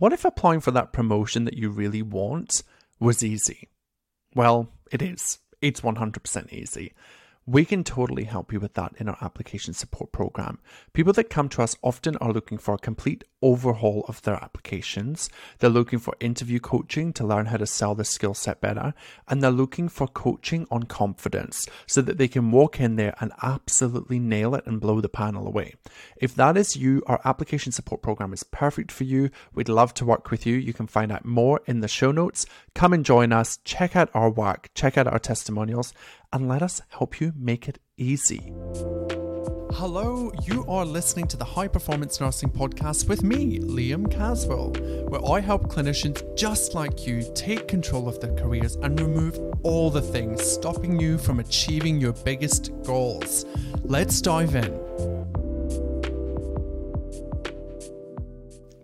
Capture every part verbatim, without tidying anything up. What if applying for that promotion that you really want was easy? Well, it is. It's one hundred percent easy. We can totally help you with that in our application support program. People that come to us often are looking for a complete overhaul of their applications. They're looking for interview coaching to learn how to sell their skill set better. And they're looking for coaching on confidence so that they can walk in there and absolutely nail it and blow the panel away. If that is you, our application support program is perfect for you. We'd love to work with you. You can find out more in the show notes. Come and join us. Check out our work. Check out our testimonials. And let us help you make it easy. Hello, you are listening to the High Performance Nursing Podcast with me, Liam Caswell, where I help clinicians just like you take control of their careers and remove all the things stopping you from achieving your biggest goals. Let's dive in.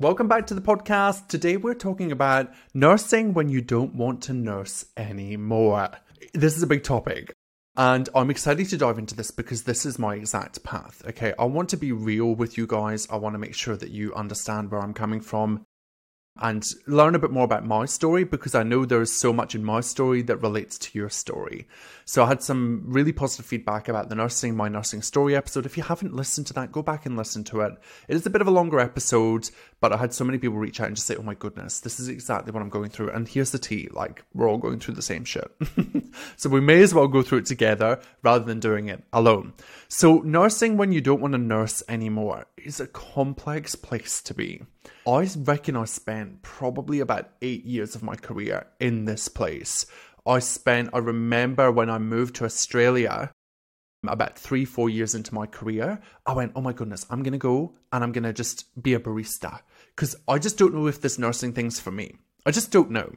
Welcome back to the podcast. Today we're talking about nursing when you don't want to nurse anymore. This is a big topic, and I'm excited to dive into this because this is my exact path. Okay, I want to be real with you guys. I want to make sure that you understand where I'm coming from and learn a bit more about my story, because I know there is so much in my story that relates to your story. So I had some really positive feedback about the nursing, my nursing story episode. If you haven't listened to that, go back and listen to it. It is a bit of a longer episode, but I had so many people reach out and just say, oh my goodness, this is exactly what I'm going through. And here's the tea, like we're all going through the same shit. So we may as well go through it together rather than doing it alone. So nursing when you don't want to nurse anymore is a complex place to be. I reckon I spent probably about eight years of my career in this place. I spent, I remember when I moved to Australia, about three, four years into my career, I went, oh my goodness, I'm going to go and I'm going to just be a barista, because I just don't know if this nursing thing's for me. I just don't know.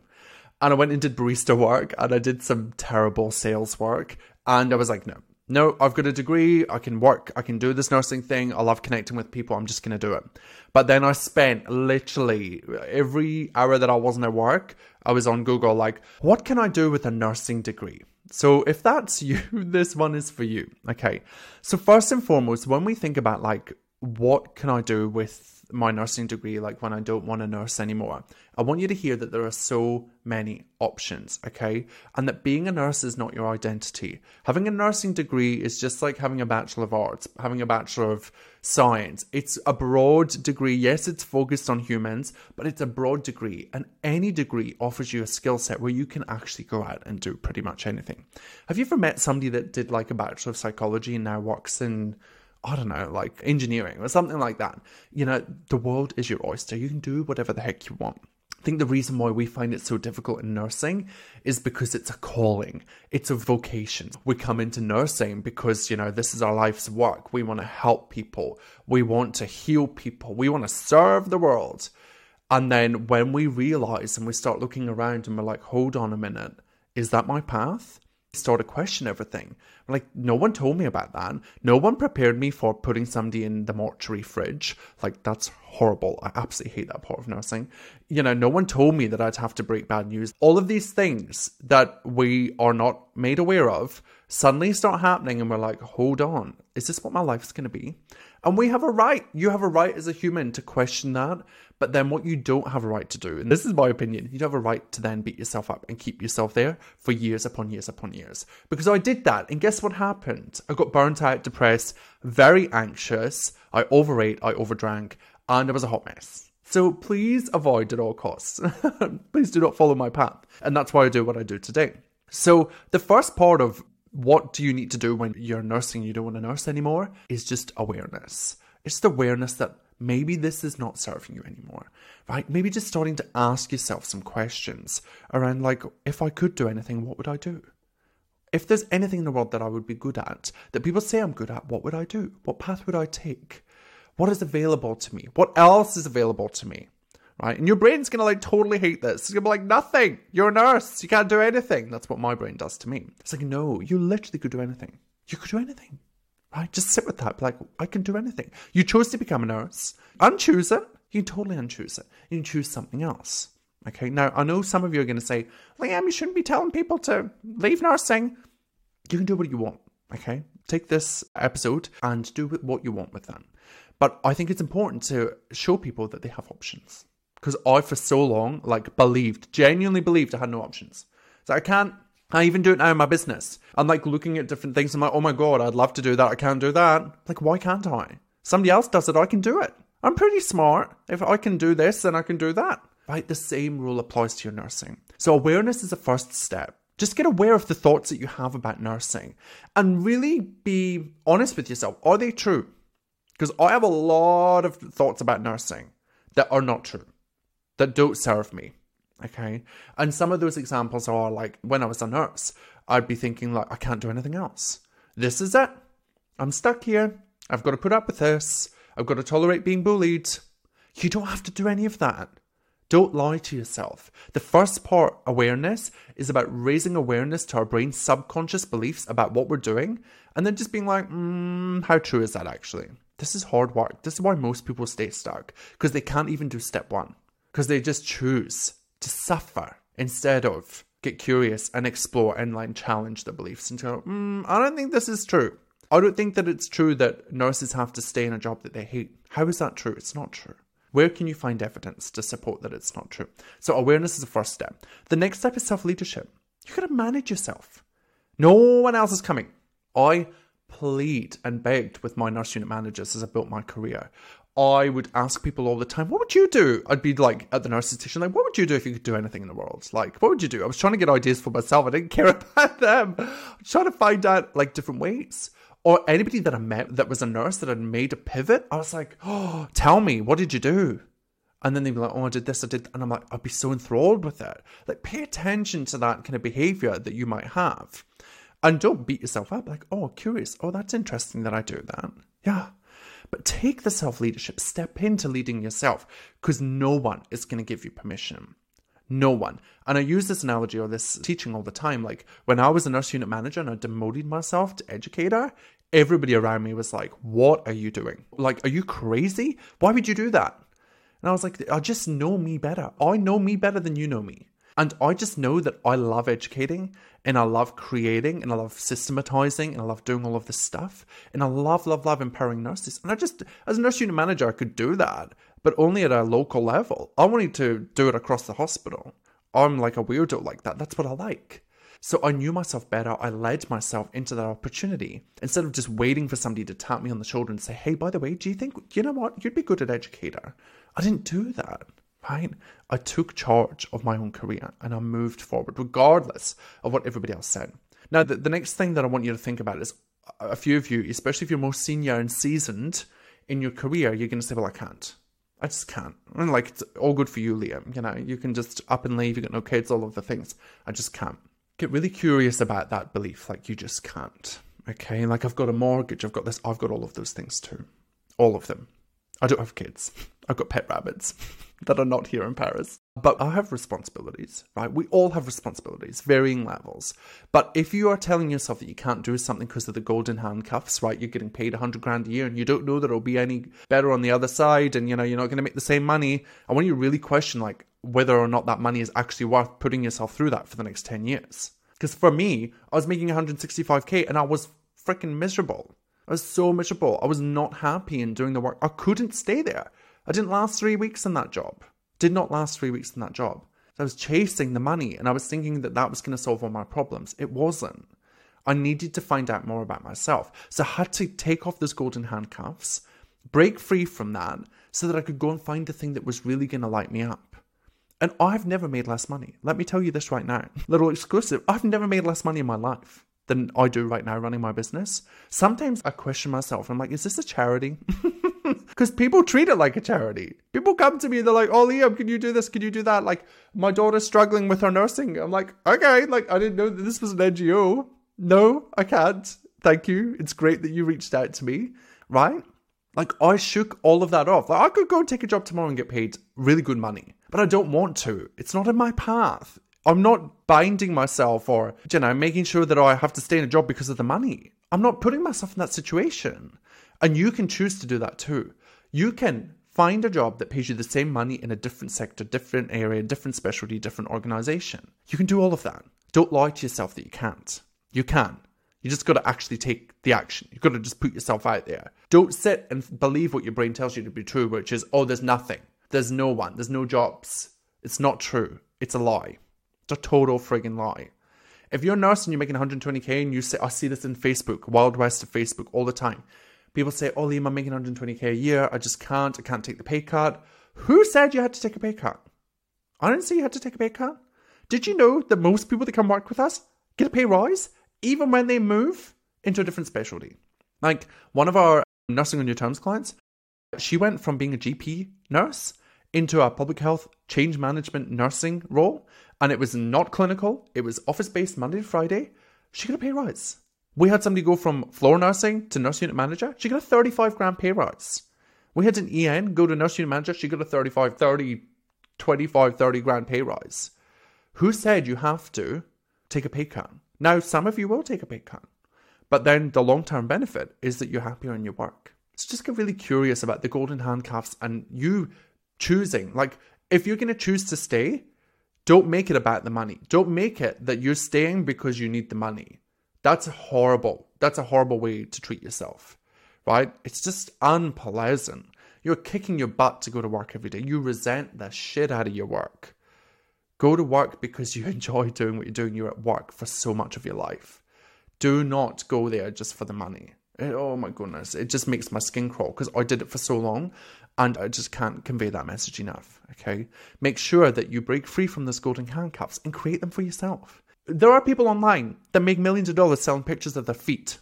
And I went and did barista work, and I did some terrible sales work. And I was like, no, no, I've got a degree. I can work. I can do this nursing thing. I love connecting with people. I'm just going to do it. But then I spent literally every hour that I wasn't at work, I was on Google like, what can I do with a nursing degree? So if that's you, this one is for you. Okay. So first and foremost, when we think about like, what can I do with my nursing degree, like when I don't want to nurse anymore, I want you to hear that there are so many options, okay? And that being a nurse is not your identity. Having a nursing degree is just like having a Bachelor of Arts, having a Bachelor of Science. It's a broad degree. Yes, it's focused on humans, but it's a broad degree. And any degree offers you a skill set where you can actually go out and do pretty much anything. Have you ever met somebody that did like a Bachelor of Psychology and now works in, I don't know, like engineering or something like that? You know, the world is your oyster. You can do whatever the heck you want. I think the reason why we find it so difficult in nursing is because it's a calling. It's a vocation. We come into nursing because, you know, this is our life's work. We want to help people. We want to heal people. We want to serve the world. And then when we realize and we start looking around and we're like, hold on a minute, is that my path? Start to question everything. Like, no one told me about that. No one prepared me for putting somebody in the mortuary fridge. Like, that's horrible. I absolutely hate that part of nursing. You know, no one told me that I'd have to break bad news. All of these things that we are not made aware of suddenly start happening, and we're like, hold on, is this what my life's going to be? And we have a right. You have a right as a human to question that. But then what you don't have a right to do, and this is my opinion, you don't have a right to then beat yourself up and keep yourself there for years upon years upon years. Because I did that, and guess what happened? I got burnt out, depressed, very anxious. I overate, I overdrank, and I was a hot mess. So please avoid at all costs. Please do not follow my path. And that's why I do what I do today. So the first part of what do you need to do when you're nursing, you don't want to nurse anymore, is just awareness. It's just awareness that maybe this is not serving you anymore, right? Maybe just starting to ask yourself some questions around, like, if I could do anything, what would I do? If there's anything in the world that I would be good at, that people say I'm good at, what would I do? What path would I take? What is available to me? What else is available to me, right? And your brain's going to like totally hate this. It's going to be like, nothing. You're a nurse. You can't do anything. That's what my brain does to me. It's like, no, you literally could do anything. You could do anything. Right? Just sit with that. Be like, I can do anything. You chose to become a nurse. Unchoose it. You can totally unchoose it. You can choose something else. Okay? Now, I know some of you are going to say, Liam, you shouldn't be telling people to leave nursing. You can do what you want. Okay? Take this episode and do what you want with them. But I think it's important to show people that they have options. Because I, for so long, like, believed, genuinely believed I had no options. So I can't I even do it now in my business. I'm like looking at different things. I'm like, oh my God, I'd love to do that. I can't do that. Like, why can't I? Somebody else does it. I can do it. I'm pretty smart. If I can do this, then I can do that. Right? The same rule applies to your nursing. So awareness is the first step. Just get aware of the thoughts that you have about nursing and really be honest with yourself. Are they true? Because I have a lot of thoughts about nursing that are not true, that don't serve me. Okay. And some of those examples are like, when I was a nurse, I'd be thinking like, I can't do anything else. This is it. I'm stuck here. I've got to put up with this. I've got to tolerate being bullied. You don't have to do any of that. Don't lie to yourself. The first part, awareness, is about raising awareness to our brain's subconscious beliefs about what we're doing. And then just being like, mm, how true is that actually? This is hard work. This is why most people stay stuck, because they can't even do step one, because they just choose to suffer instead of get curious and explore and like challenge their beliefs and go, mm, I don't think this is true. I don't think that it's true that nurses have to stay in a job that they hate. How is that true? It's not true. Where can you find evidence to support that it's not true? So awareness is the first step. The next step is self-leadership. You've got to manage yourself. No one else is coming. I plead and begged with my nurse unit managers as I built my career. I would ask people all the time, what would you do? I'd be like at the nurses station, like, what would you do if you could do anything in the world? Like, what would you do? I was trying to get ideas for myself. I didn't care about them. I was trying to find out like different ways. Or anybody that I met that was a nurse that had made a pivot, I was like, oh, tell me, what did you do? And then they'd be like, oh, I did this, I did that. And I'm like, I'd be so enthralled with it. Like, pay attention to that kind of behavior that you might have. And don't beat yourself up. Like, oh, curious. Oh, that's interesting that I do that. Yeah. But take the self-leadership, step into leading yourself, because no one is going to give you permission. No one. And I use this analogy or this teaching all the time. Like, when I was a nurse unit manager and I demoted myself to educator, everybody around me was like, what are you doing? Like, are you crazy? Why would you do that? And I was like, I just know me better. I know me better than you know me. And I just know that I love educating and I love creating and I love systematizing and I love doing all of this stuff. And I love, love, love empowering nurses. And I just, as a nurse unit manager, I could do that, but only at a local level. I wanted to do it across the hospital. I'm like a weirdo like that. That's what I like. So I knew myself better. I led myself into that opportunity instead of just waiting for somebody to tap me on the shoulder and say, hey, by the way, do you think, you know what, you'd be good at educator. I didn't do that. Right? I took charge of my own career and I moved forward regardless of what everybody else said. Now, the, the next thing that I want you to think about is a few of you, especially if you're more senior and seasoned in your career, you're going to say, well, I can't. I just can't. And like, it's all good for you, Liam. You know, you can just up and leave. You've got no kids, all of the things. I just can't. Get really curious about that belief. Like, you just can't. Okay. Like, I've got a mortgage. I've got this. I've got all of those things too. All of them. I don't have kids. I've got pet rabbits that are not here in Paris. But I have responsibilities, right? We all have responsibilities, varying levels. But if you are telling yourself that you can't do something because of the golden handcuffs, right? You're getting paid one hundred grand a year and you don't know that it'll be any better on the other side and, you know, you're not going to make the same money. I want you to really question, like, whether or not that money is actually worth putting yourself through that for the next ten years. Because for me, I was making one hundred sixty-five K and I was freaking miserable. I was so miserable. I was not happy in doing the work. I couldn't stay there. I didn't last three weeks in that job. Did not last three weeks in that job. I was chasing the money and I was thinking that that was going to solve all my problems. It wasn't. I needed to find out more about myself. So I had to take off those golden handcuffs, break free from that so that I could go and find the thing that was really going to light me up. And I've never made less money. Let me tell you this right now. Little exclusive. I've never made less money in my life than I do right now running my business. Sometimes I question myself. I'm like, is this a charity? Because people treat it like a charity. People come to me and they're like, oh, Liam, can you do this? Can you do that? Like, my daughter's struggling with her nursing. I'm like, okay, like, I didn't know that this was an N G O. No, I can't. Thank you. It's great that you reached out to me, right? Like, I shook all of that off. Like, I could go and take a job tomorrow and get paid really good money, but I don't want to. It's not in my path. I'm not binding myself or, you know, making sure that I have to stay in a job because of the money. I'm not putting myself in that situation. And you can choose to do that too. You can find a job that pays you the same money in a different sector, different area, different specialty, different organization. You can do all of that. Don't lie to yourself that you can't. You can. You just got to actually take the action. You've got to just put yourself out there. Don't sit and believe what your brain tells you to be true, which is, oh, there's nothing. There's no one. There's no jobs. It's not true. It's a lie. It's a total friggin' lie. If you're a nurse and you're making one hundred twenty K and you say, I see this in Facebook, Wild West of Facebook all the time. People say, oh, Liam, I'm making one hundred twenty K a year. I just can't. I can't take the pay cut. Who said you had to take a pay cut? I didn't say you had to take a pay cut. Did you know that most people that come work with us get a pay rise? Even when they move into a different specialty. Like one of our Nursing on Your Terms clients, she went from being a G P nurse into a public health change management nursing role. And it was not clinical. It was office-based Monday to Friday. She got a pay rise. We had somebody go from floor nursing to nurse unit manager. She got a thirty-five grand pay rise. We had an E N go to nurse unit manager. She got a thirty-five, thirty, twenty-five, thirty grand pay rise. Who said you have to take a pay cut? Now, some of you will take a pay cut, but then the long-term benefit is that you're happier in your work. So just get really curious about the golden handcuffs and you choosing. Like, if you're going to choose to stay, don't make it about the money. Don't make it that you're staying because you need the money. That's horrible. That's a horrible way to treat yourself, right? It's just unpleasant. You're kicking your butt to go to work every day. You resent the shit out of your work. Go to work because you enjoy doing what you're doing. You're at work for so much of your life. Do not go there just for the money. It, oh my goodness. It just makes my skin crawl because I did it for so long and I just can't convey that message enough. Okay. Make sure that you break free from those golden handcuffs and create them for yourself. There are people online that make millions of dollars selling pictures of their feet.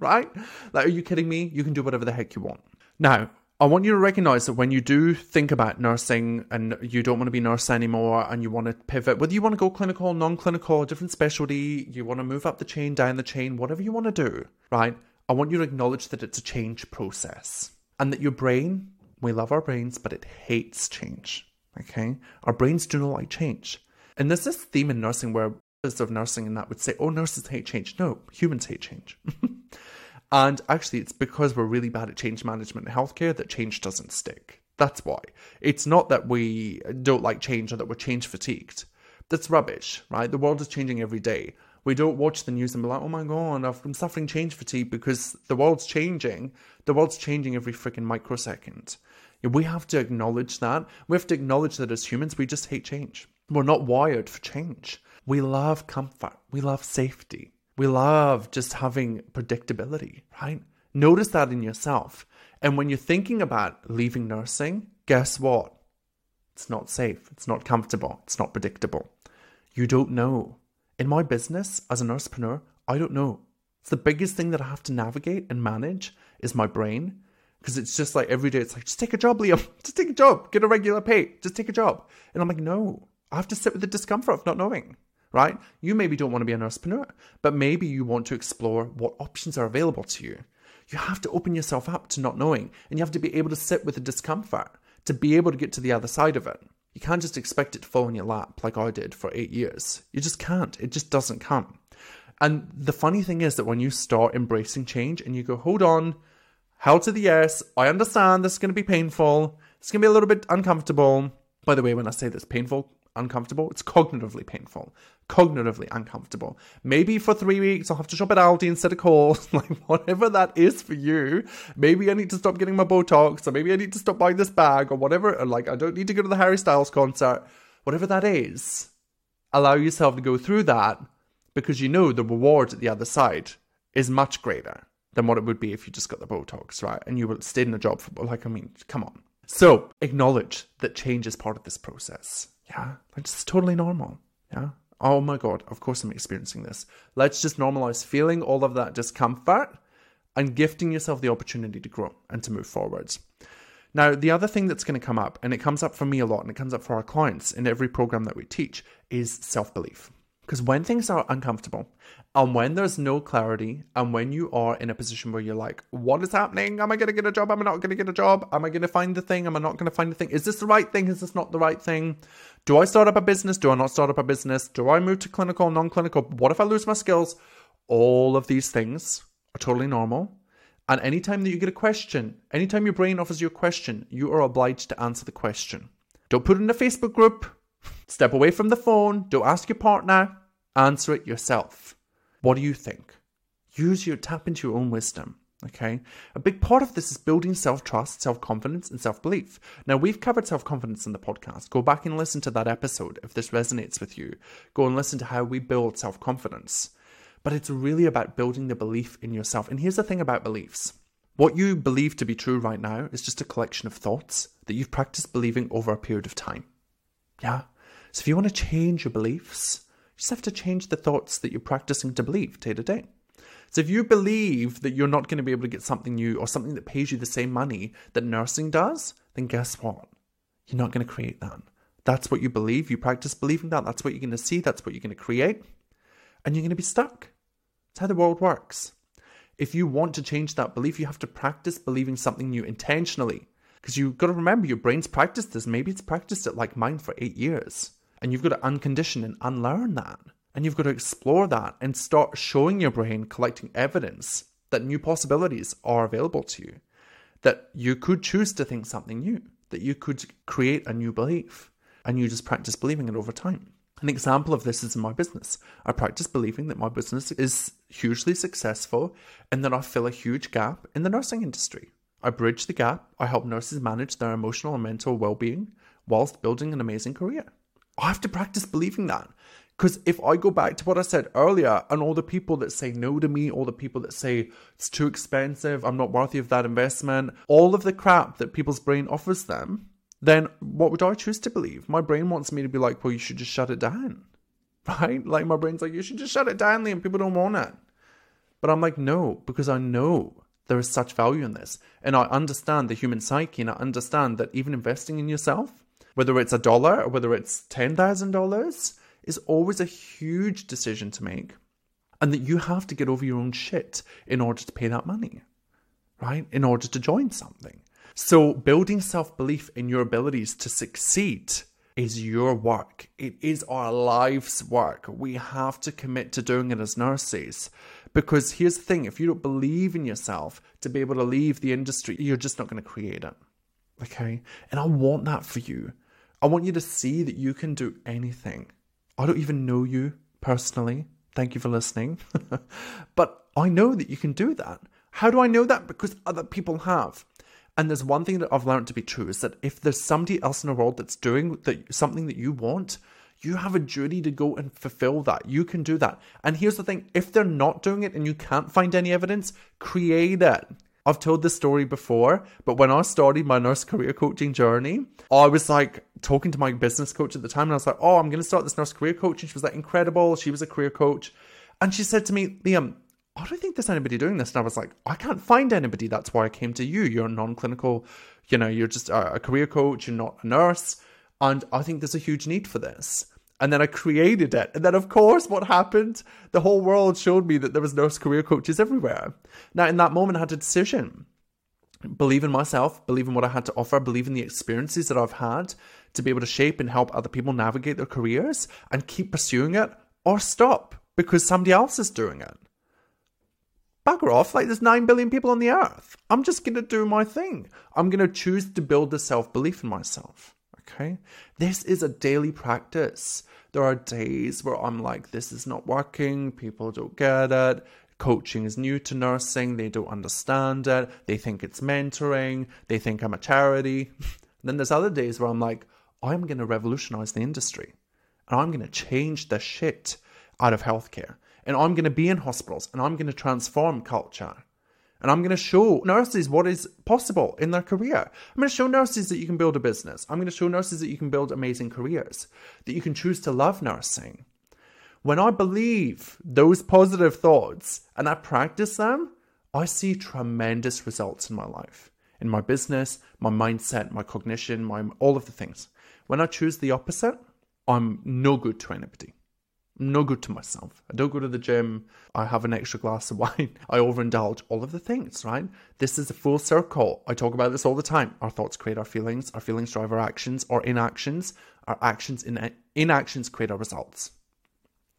Right? Like, are you kidding me? You can do whatever the heck you want. Now, I want you to recognize that when you do think about nursing and you don't want to be nurse anymore and you want to pivot, whether you want to go clinical, non-clinical, different specialty, you want to move up the chain, down the chain, whatever you want to do, right? I want you to acknowledge that it's a change process and that your brain, we love our brains, but it hates change, okay? Our brains do not like change. And there's this theme in nursing where of nursing and that would say, oh, nurses hate change. No, humans hate change. And actually, it's because we're really bad at change management in healthcare that change doesn't stick. That's why. It's not that we don't like change or that we're change fatigued. That's rubbish, right? The world is changing every day. We don't watch the news and be like, oh my God, I'm suffering change fatigue because the world's changing. The world's changing every freaking microsecond. We have to acknowledge that. We have to acknowledge that as humans, we just hate change. We're not wired for change. We love comfort. We love safety. We love just having predictability, right? Notice that in yourself. And when you're thinking about leaving nursing, guess what? It's not safe. It's not comfortable. It's not predictable. You don't know. In my business as a nursepreneur, I don't know. It's the biggest thing that I have to navigate and manage is my brain. Because it's just like every day, it's like, just take a job, Liam. Just take a job. Get a regular pay. Just take a job. And I'm like, no. I have to sit with the discomfort of not knowing. Right? You maybe don't want to be an entrepreneur, but maybe you want to explore what options are available to you. You have to open yourself up to not knowing, and you have to be able to sit with the discomfort to be able to get to the other side of it. You can't just expect it to fall in your lap like I did for eight years. You just can't. It just doesn't come. And the funny thing is that when you start embracing change and you go, hold on, hell to the yes, I understand this is going to be painful. It's going to be a little bit uncomfortable. By the way, when I say this painful, uncomfortable, it's cognitively painful, cognitively uncomfortable. Maybe for three weeks I'll have to shop at Aldi instead of Coles, like whatever that is for you. Maybe I need to stop getting my Botox, or maybe I need to stop buying this bag, or whatever. Or like I don't need to go to the Harry Styles concert, whatever that is. Allow yourself to go through that because you know the reward at the other side is much greater. than what it would be if you just got the Botox, right? And you stayed in a job for, like, I mean, come on. So acknowledge that change is part of this process. Yeah, it's totally normal. Yeah. Oh my God, of course I'm experiencing this. Let's just normalize feeling all of that discomfort and gifting yourself the opportunity to grow and to move forwards. Now, the other thing that's going to come up, and it comes up for me a lot, and it comes up for our clients in every program that we teach, is self-belief. Because when things are uncomfortable and when there's no clarity and when you are in a position where you're like, what is happening? Am I going to get a job? Am I not going to get a job? Am I going to find the thing? Am I not going to find the thing? Is this the right thing? Is this not the right thing? Do I start up a business? Do I not start up a business? Do I move to clinical, non-clinical? What if I lose my skills? All of these things are totally normal. And anytime that you get a question, anytime your brain offers you a question, you are obliged to answer the question. Don't put it in a Facebook group. Step away from the phone. Don't ask your partner. Answer it yourself. What do you think? Use your, tap into your own wisdom, okay? A big part of this is building self-trust, self-confidence, and self-belief. Now, we've covered self-confidence in the podcast. Go back and listen to that episode if this resonates with you. Go and listen to how we build self-confidence. But it's really about building the belief in yourself. And here's the thing about beliefs. What you believe to be true right now is just a collection of thoughts that you've practiced believing over a period of time. Yeah? So if you want to change your beliefs, you just have to change the thoughts that you're practicing to believe day to day. So if you believe that you're not going to be able to get something new or something that pays you the same money that nursing does, then guess what? You're not going to create that. That's what you believe. You practice believing that. That's what you're going to see. That's what you're going to create. And you're going to be stuck. That's how the world works. If you want to change that belief, you have to practice believing something new intentionally. Because you've got to remember, your brain's practiced this. Maybe it's practiced it like mine for eight years. And you've got to uncondition and unlearn that. And you've got to explore that and start showing your brain, collecting evidence that new possibilities are available to you. That you could choose to think something new. That you could create a new belief. And you just practice believing it over time. An example of this is in my business. I practice believing that my business is hugely successful and that I fill a huge gap in the nursing industry. I bridge the gap. I help nurses manage their emotional and mental well-being whilst building an amazing career. I have to practice believing that. Because if I go back to what I said earlier and all the people that say no to me, all the people that say it's too expensive, I'm not worthy of that investment, all of the crap that people's brain offers them, then what would I choose to believe? My brain wants me to be like, well, you should just shut it down, right? Like my brain's like, you should just shut it down, Liam. People don't want it. But I'm like, no, because I know there is such value in this. And I understand the human psyche, and I understand that even investing in yourself, whether it's a dollar or whether it's ten thousand dollars, is always a huge decision to make. And that you have to get over your own shit in order to pay that money, right? In order to join something. So building self-belief in your abilities to succeed is your work. It is our life's work. We have to commit to doing it as nurses. Because here's the thing, if you don't believe in yourself to be able to leave the industry, you're just not going to create it. Okay? And I want that for you. I want you to see that you can do anything. I don't even know you personally. Thank you for listening. But I know that you can do that. How do I know that? Because other people have. And there's one thing that I've learned to be true is that if there's somebody else in the world that's doing that, something that you want, you have a duty to go and fulfill that. You can do that. And here's the thing. If they're not doing it and you can't find any evidence, create it. I've told this story before, but when I started my nurse career coaching journey, I was like talking to my business coach at the time and I was like, oh, I'm going to start this nurse career coaching. She was like, incredible. She was a career coach. And she said to me, Liam, I don't think there's anybody doing this. And I was like, I can't find anybody. That's why I came to you. You're a non-clinical, you know, you're just a career coach. You're not a nurse. And I think there's a huge need for this. And then I created it. And then, of course, what happened? The whole world showed me that there was nurse career coaches everywhere. Now, in that moment, I had a decision. Believe in myself, believe in what I had to offer, believe in the experiences that I've had to be able to shape and help other people navigate their careers and keep pursuing it, or stop because somebody else is doing it. Bugger off, like there's nine billion people on the earth. I'm just going to do my thing. I'm going to choose to build the self-belief in myself, okay? This is a daily practice. There are days where I'm like, this is not working. People don't get it. Coaching is new to nursing. They don't understand it. They think it's mentoring. They think I'm a charity. Then there's other days where I'm like, I'm going to revolutionize the industry. And I'm going to change the shit out of healthcare. And I'm going to be in hospitals and I'm going to transform culture. And I'm going to show nurses what is possible in their career. I'm going to show nurses that you can build a business. I'm going to show nurses that you can build amazing careers, that you can choose to love nursing. When I believe those positive thoughts and I practice them, I see tremendous results in my life, in my business, my mindset, my cognition, my all of the things. When I choose the opposite, I'm no good to anybody. No good to myself. I don't go to the gym. I have an extra glass of wine. I overindulge. All of the things, right? This is a full circle. I talk about this all the time. Our thoughts create our feelings. Our feelings drive our actions or inactions. Our actions, in inactions create our results.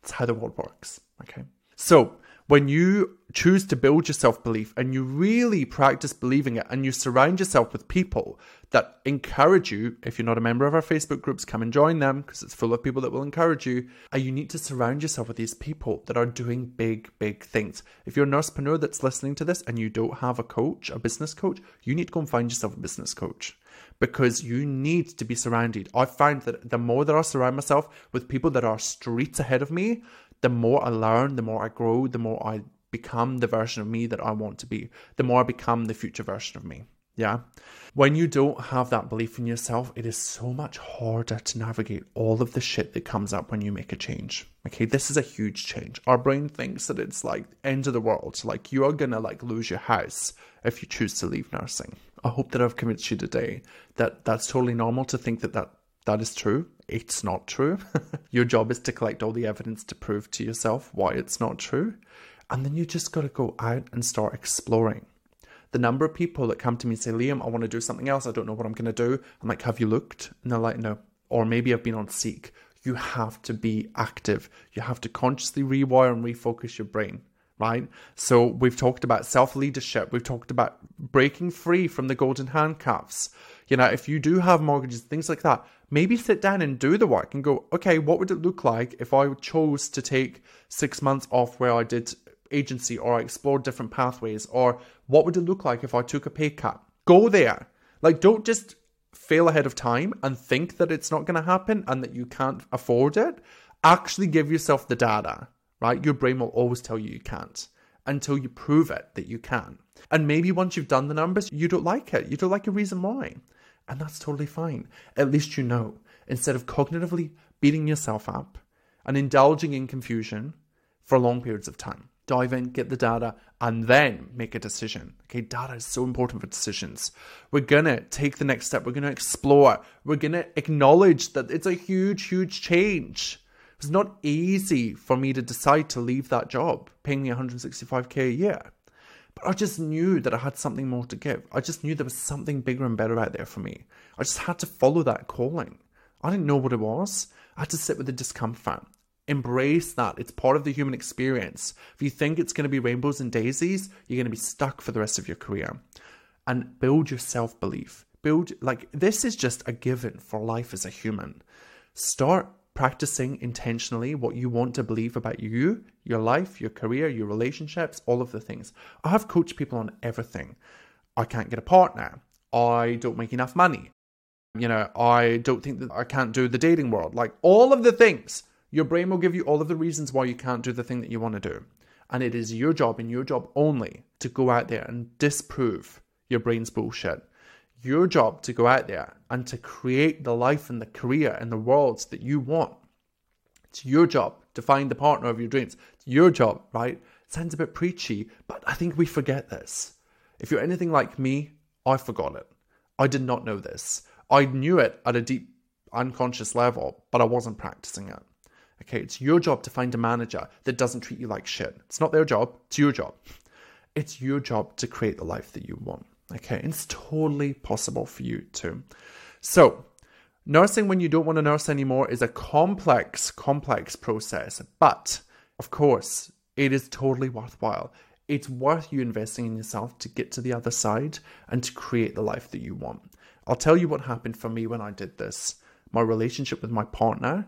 That's how the world works, okay? So when you choose to build your self-belief and you really practice believing it and you surround yourself with people that encourage you, if you're not a member of our Facebook groups, come and join them because it's full of people that will encourage you. And you need to surround yourself with these people that are doing big, big things. If you're a nursepreneur that's listening to this and you don't have a coach, a business coach, you need to go and find yourself a business coach because you need to be surrounded. I find that the more that I surround myself with people that are streets ahead of me, the more I learn, the more I grow, the more I become the version of me that I want to be, the more I become the future version of me. Yeah. When you don't have that belief in yourself, it is so much harder to navigate all of the shit that comes up when you make a change. Okay. This is a huge change. Our brain thinks that it's like end of the world. Like you are going to like lose your house if you choose to leave nursing. I hope that I've convinced you today that that's totally normal to think that that, that is true. It's not true. Your job is to collect all the evidence to prove to yourself why it's not true. And then you just got to go out and start exploring. The number of people that come to me and say, Liam, I want to do something else. I don't know what I'm going to do. I'm like, have you looked? And they're like, no. Or maybe I've been on Seek. You have to be active. You have to consciously rewire and refocus your brain, right? So we've talked about self-leadership. We've talked about breaking free from the golden handcuffs. You know, if you do have mortgages, things like that, maybe sit down and do the work and go, okay, what would it look like if I chose to take six months off where I did agency or I explored different pathways, or what would it look like if I took a pay cut? Go there. Like, don't just fail ahead of time and think that it's not going to happen and that you can't afford it. Actually give yourself the data, right? Your brain will always tell you you can't until you prove it that you can. And maybe once you've done the numbers, you don't like it. You don't like a reason why. And that's totally fine. At least you know. Instead of cognitively beating yourself up and indulging in confusion for long periods of time. Dive in, get the data, and then make a decision. Okay, data is so important for decisions. We're going to take the next step. We're going to explore. We're going to acknowledge that it's a huge, huge change. It's not easy for me to decide to leave that job, paying me one hundred sixty-five thousand dollars a year. But I just knew that I had something more to give. I just knew there was something bigger and better out there for me. I just had to follow that calling. I didn't know what it was. I had to sit with the discomfort. Embrace that. It's part of the human experience. If you think it's going to be rainbows and daisies, you're going to be stuck for the rest of your career. And build your self-belief. Build, like, this is just a given for life as a human. Start practicing intentionally what you want to believe about you, your life, your career, your relationships, all of the things. I have coached people on everything. I can't get a partner. I don't make enough money. You know, I don't think that I can't do the dating world. Like, all of the things. Your brain will give you all of the reasons why you can't do the thing that you want to do. And it is your job and your job only to go out there and disprove your brain's bullshit. Your job to go out there and to create the life and the career and the worlds that you want. It's your job to find the partner of your dreams. It's your job, right? It sounds a bit preachy, but I think we forget this. If you're anything like me, I forgot it. I did not know this. I knew it at a deep unconscious level, but I wasn't practicing it. Okay, it's your job to find a manager that doesn't treat you like shit. It's not their job. It's your job. It's your job to create the life that you want. Okay, it's totally possible for you too. So, nursing when you don't want to nurse anymore is a complex, complex process. But, of course, it is totally worthwhile. It's worth you investing in yourself to get to the other side and to create the life that you want. I'll tell you what happened for me when I did this. My relationship with my partner,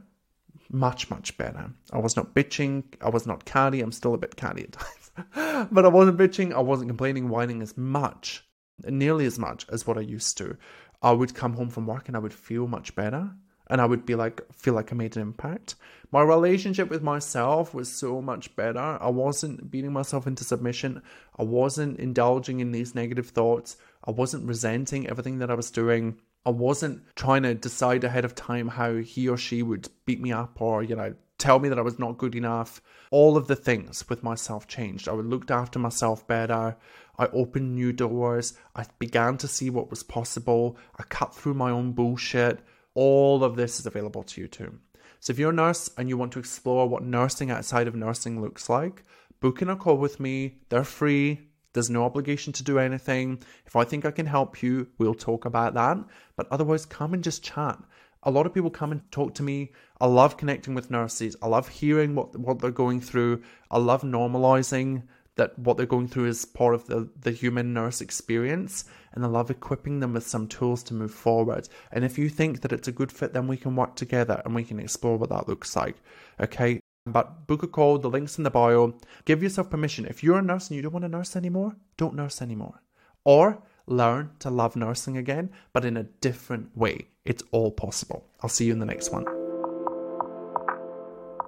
much, much better. I was not bitching. I was not catty. I'm still a bit catty at times. But I wasn't bitching. I wasn't complaining, whining as much, nearly as much as what I used to. I would come home from work and I would feel much better. and I would be like, feel like I made an impact. My relationship with myself was so much better. I wasn't beating myself into submission. I wasn't indulging in these negative thoughts. I wasn't resenting everything that I was doing. I wasn't trying to decide ahead of time how he or she would beat me up or, you know, tell me that I was not good enough. All of the things with myself changed. I looked after myself better. I opened new doors. I began to see what was possible. I cut through my own bullshit. All of this is available to you too. So if you're a nurse and you want to explore what nursing outside of nursing looks like, book in a call with me. They're free. There's no obligation to do anything. If I think I can help you, we'll talk about that. But otherwise, come and just chat. A lot of people come and talk to me. I love connecting with nurses. I love hearing what, what they're going through. I love normalizing that what they're going through is part of the, the human nurse experience. And I love equipping them with some tools to move forward. And if you think that it's a good fit, then we can work together and we can explore what that looks like. Okay? But book a call, the link's in the bio. Give yourself permission. If you're a nurse and you don't want to nurse anymore, don't nurse anymore. Or learn to love nursing again, but in a different way. It's all possible. I'll see you in the next one.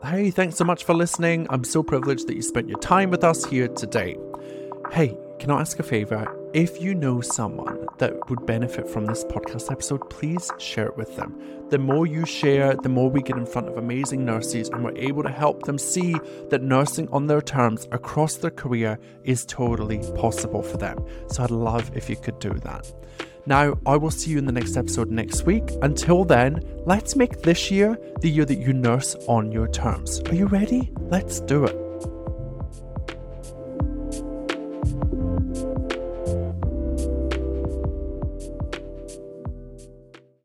Hey, thanks so much for listening. I'm so privileged that you spent your time with us here today. Hey, can I ask a favor? If you know someone that would benefit from this podcast episode, please share it with them. The more you share, the more we get in front of amazing nurses and we're able to help them see that nursing on their terms across their career is totally possible for them. So I'd love if you could do that. Now, I will see you in the next episode next week. Until then, let's make this year the year that you nurse on your terms. Are you ready? Let's do it.